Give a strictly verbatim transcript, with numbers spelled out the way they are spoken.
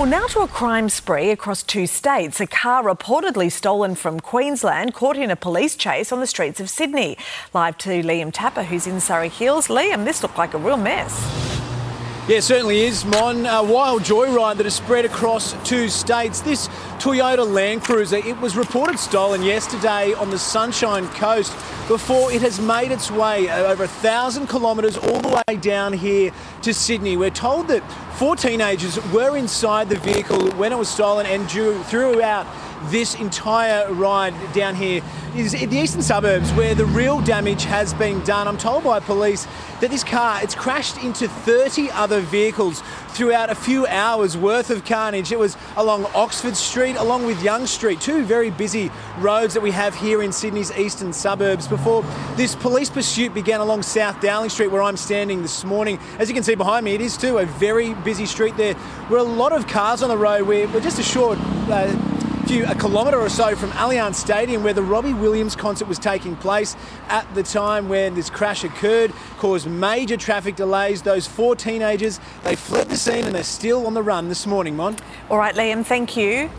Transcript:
Well, now to a crime spree across two states. A car reportedly stolen from Queensland caught in a police chase on the streets of Sydney. Live to Liam Tapper, who's in Surry Hills. Liam, this looked like a real mess. Yeah, it certainly is, Mon. A wild joyride that has spread across two states. This Toyota Land Cruiser, it was reported stolen yesterday on the Sunshine Coast before it has made its way over a thousand kilometres all the way down here to Sydney. We're told that four teenagers were inside the vehicle when it was stolen, and throughout this entire ride down here is in the eastern suburbs where the real damage has been done. I'm told by police that this car, it's crashed into thirty other vehicles throughout a few hours worth of carnage. It was along Oxford Street, along with Young Street, two very busy roads that we have here in Sydney's eastern suburbs, before this police pursuit began along South Dowling Street, where I'm standing this morning. As you can see behind me, it is too a very busy street. There were a lot of cars on the road. We're just a short uh, a kilometre or so from Allianz Stadium, where the Robbie Williams concert was taking place at the time when this crash occurred, caused major traffic delays. Those four teenagers, they fled the scene and they're still on the run this morning, Mon. All right, Liam, thank you.